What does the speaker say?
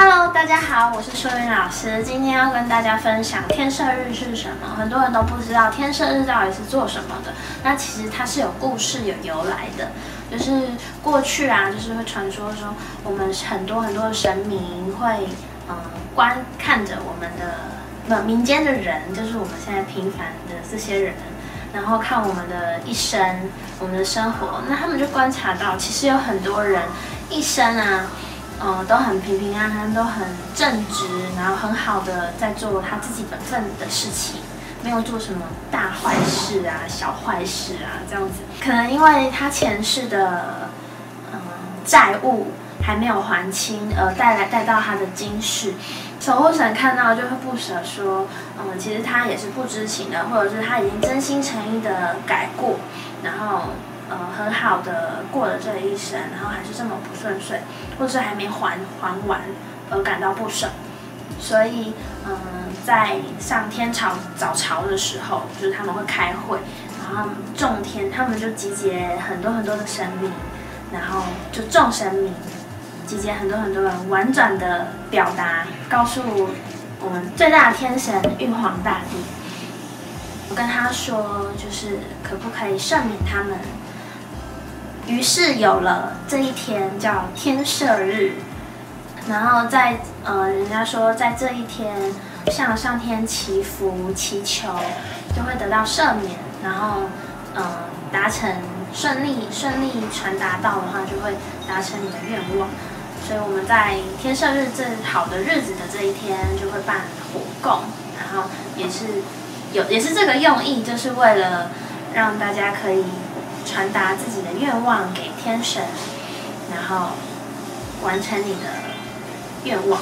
Hello， 大家好，我是秀云老师。今天要跟大家分享天赦日是什么。很多人都不知道天赦日到底是做什么的。那其实它是有故事、有由来的。就是过去啊，就是会传说说，我们很多的神明会观看着我们的民间的人，就是我们现在平凡的这些人，然后看我们的一生、我们的生活。那他们就观察到，其实有很多人一生啊。都很平平安安，都很正直，然后很好的在做他自己本分的事情，没有做什么大坏事啊、小坏事啊这样子。可能因为他前世的债务还没有还清，而带到他的今世，守护神看到就会不舍说，其实他也是不知情的，或者是他已经真心诚意的改过，然后。很好的过了这一生，然后还是这么不顺遂，或者是还没还完而感到不舍，所以在上天朝早朝的时候，就是他们会开会，然后众天他们就集结很多的神明，然后就众神明集结很多人，婉转的表达，告诉我们最大的天神玉皇大帝，我跟他说，就是可不可以赦免他们。于是有了这一天叫天赦日，然后在人家说在这一天向上天祈福祈求，就会得到赦免，然后达成顺利传达到的话，就会达成你的愿望。所以我们在天赦日这好的日子的这一天，就会办火供，然后也是这个用意，就是为了让大家可以。传达自己的愿望给天神，然后完成你的愿望。